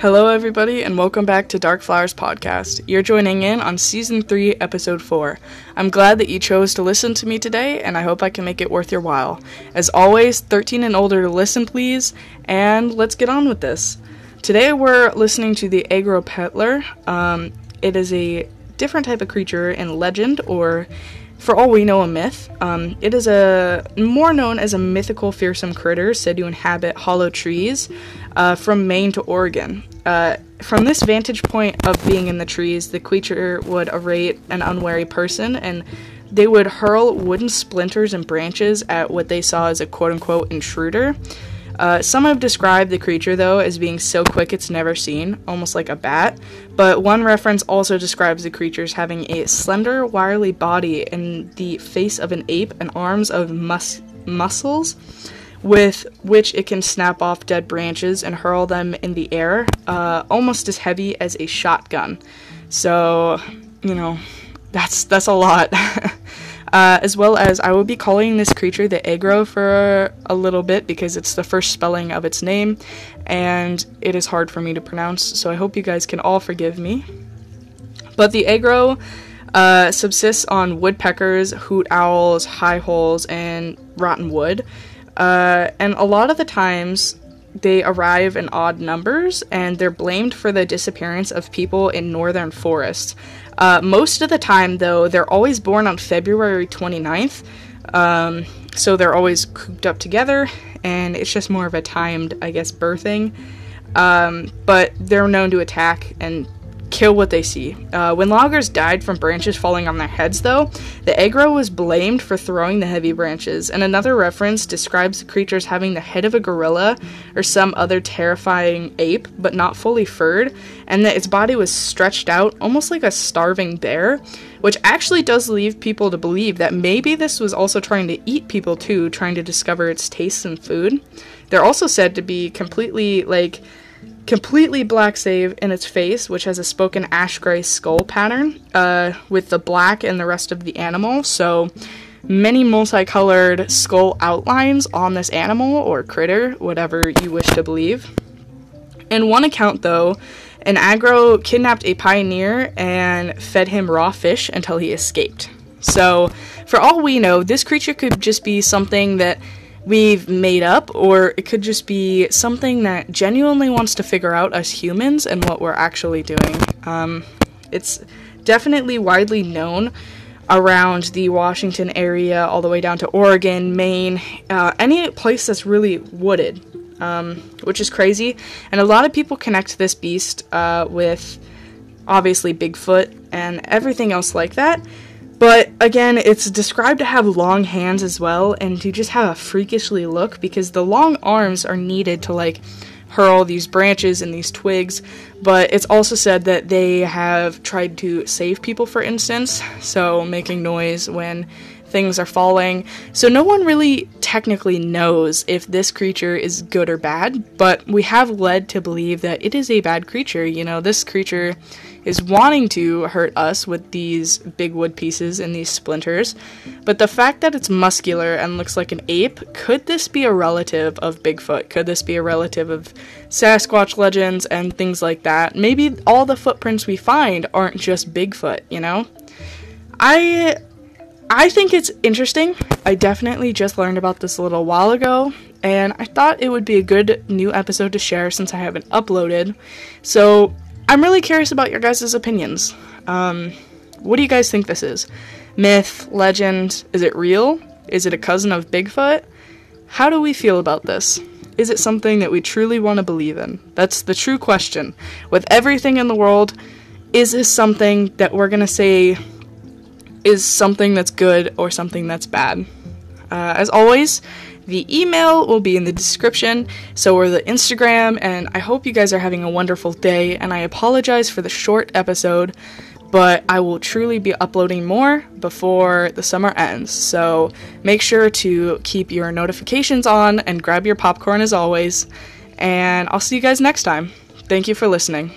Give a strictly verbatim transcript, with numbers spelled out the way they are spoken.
Hello everybody and welcome back to Dark Flowers Podcast. You're joining in on Season three, Episode four. I'm glad that you chose to listen to me today and I hope I can make it worth your while. As always, thirteen and older to listen please, and let's get on with this. Today we're listening to the Agropelter. Um, it is a different type of creature in legend, or for all we know, a myth. Um, it is a more known as a mythical, fearsome critter said to inhabit hollow trees uh, from Maine to Oregon. Uh, from this vantage point of being in the trees, the creature would array an unwary person, and they would hurl wooden splinters and branches at what they saw as a quote-unquote intruder. Uh, some have described the creature, though, as being so quick it's never seen, almost like a bat, but one reference also describes the creature as having a slender, wiry body and the face of an ape and arms of mus- muscles, with which it can snap off dead branches and hurl them in the air, uh, almost as heavy as a shotgun. So, you know, that's, that's a lot. Uh, as well as, I will be calling this creature the Agro for a little bit because it's the first spelling of its name, and it is hard for me to pronounce, so I hope you guys can all forgive me. But the Agro uh, subsists on woodpeckers, hoot owls, high holes, and rotten wood, uh, and a lot of the times they arrive in odd numbers, and they're blamed for the disappearance of people in northern forests. Uh, most of the time, though, they're always born on February twenty-ninth, um, so they're always cooped up together, and it's just more of a timed, I guess, birthing. Um, but they're known to attack and kill what they see. Uh, when loggers died from branches falling on their heads, though, the Agro was blamed for throwing the heavy branches, and another reference describes the creatures having the head of a gorilla or some other terrifying ape, but not fully furred, and that its body was stretched out almost like a starving bear, which actually does leave people to believe that maybe this was also trying to eat people too, trying to discover its tastes in food. They're also said to be completely, like, completely black save in its face, which has a spoken ash gray skull pattern uh, with the black and the rest of the animal, so many multicolored skull outlines on this animal or critter, whatever you wish to believe. In one account, though, an Agro kidnapped a pioneer and fed him raw fish until he escaped. So for all we know, this creature could just be something that we've made up, or it could just be something that genuinely wants to figure out us humans and what we're actually doing. Um, it's definitely widely known around the Washington area, all the way down to Oregon, Maine, uh, any place that's really wooded, um, which is crazy. And a lot of people connect this beast uh, with, obviously, Bigfoot and everything else like that. But again, it's described to have long hands as well, and to just have a freakishly look, because the long arms are needed to, like, hurl these branches and these twigs, but it's also said that they have tried to save people, for instance, so making noise when things are falling. So no one really technically knows if this creature is good or bad, but we have led to believe that it is a bad creature. You know, this creature is wanting to hurt us with these big wood pieces and these splinters, but the fact that it's muscular and looks like an ape, could this be a relative of Bigfoot? Could this be a relative of Sasquatch legends and things like that? Maybe all the footprints we find aren't just Bigfoot, you know? I... I think it's interesting. I definitely just learned about this a little while ago, and I thought it would be a good new episode to share since I haven't uploaded. So I'm really curious about your guys' opinions. Um, what do you guys think this is? Myth? Legend? Is it real? Is it a cousin of Bigfoot? How do we feel about this? Is it something that we truly want to believe in? That's the true question. With everything in the world, is this something that we're going to say is something that's good or something that's bad? Uh, as always, the email will be in the description, so are the Instagram, and I hope you guys are having a wonderful day, and I apologize for the short episode, but I will truly be uploading more before the summer ends, so make sure to keep your notifications on and grab your popcorn as always, and I'll see you guys next time. Thank you for listening.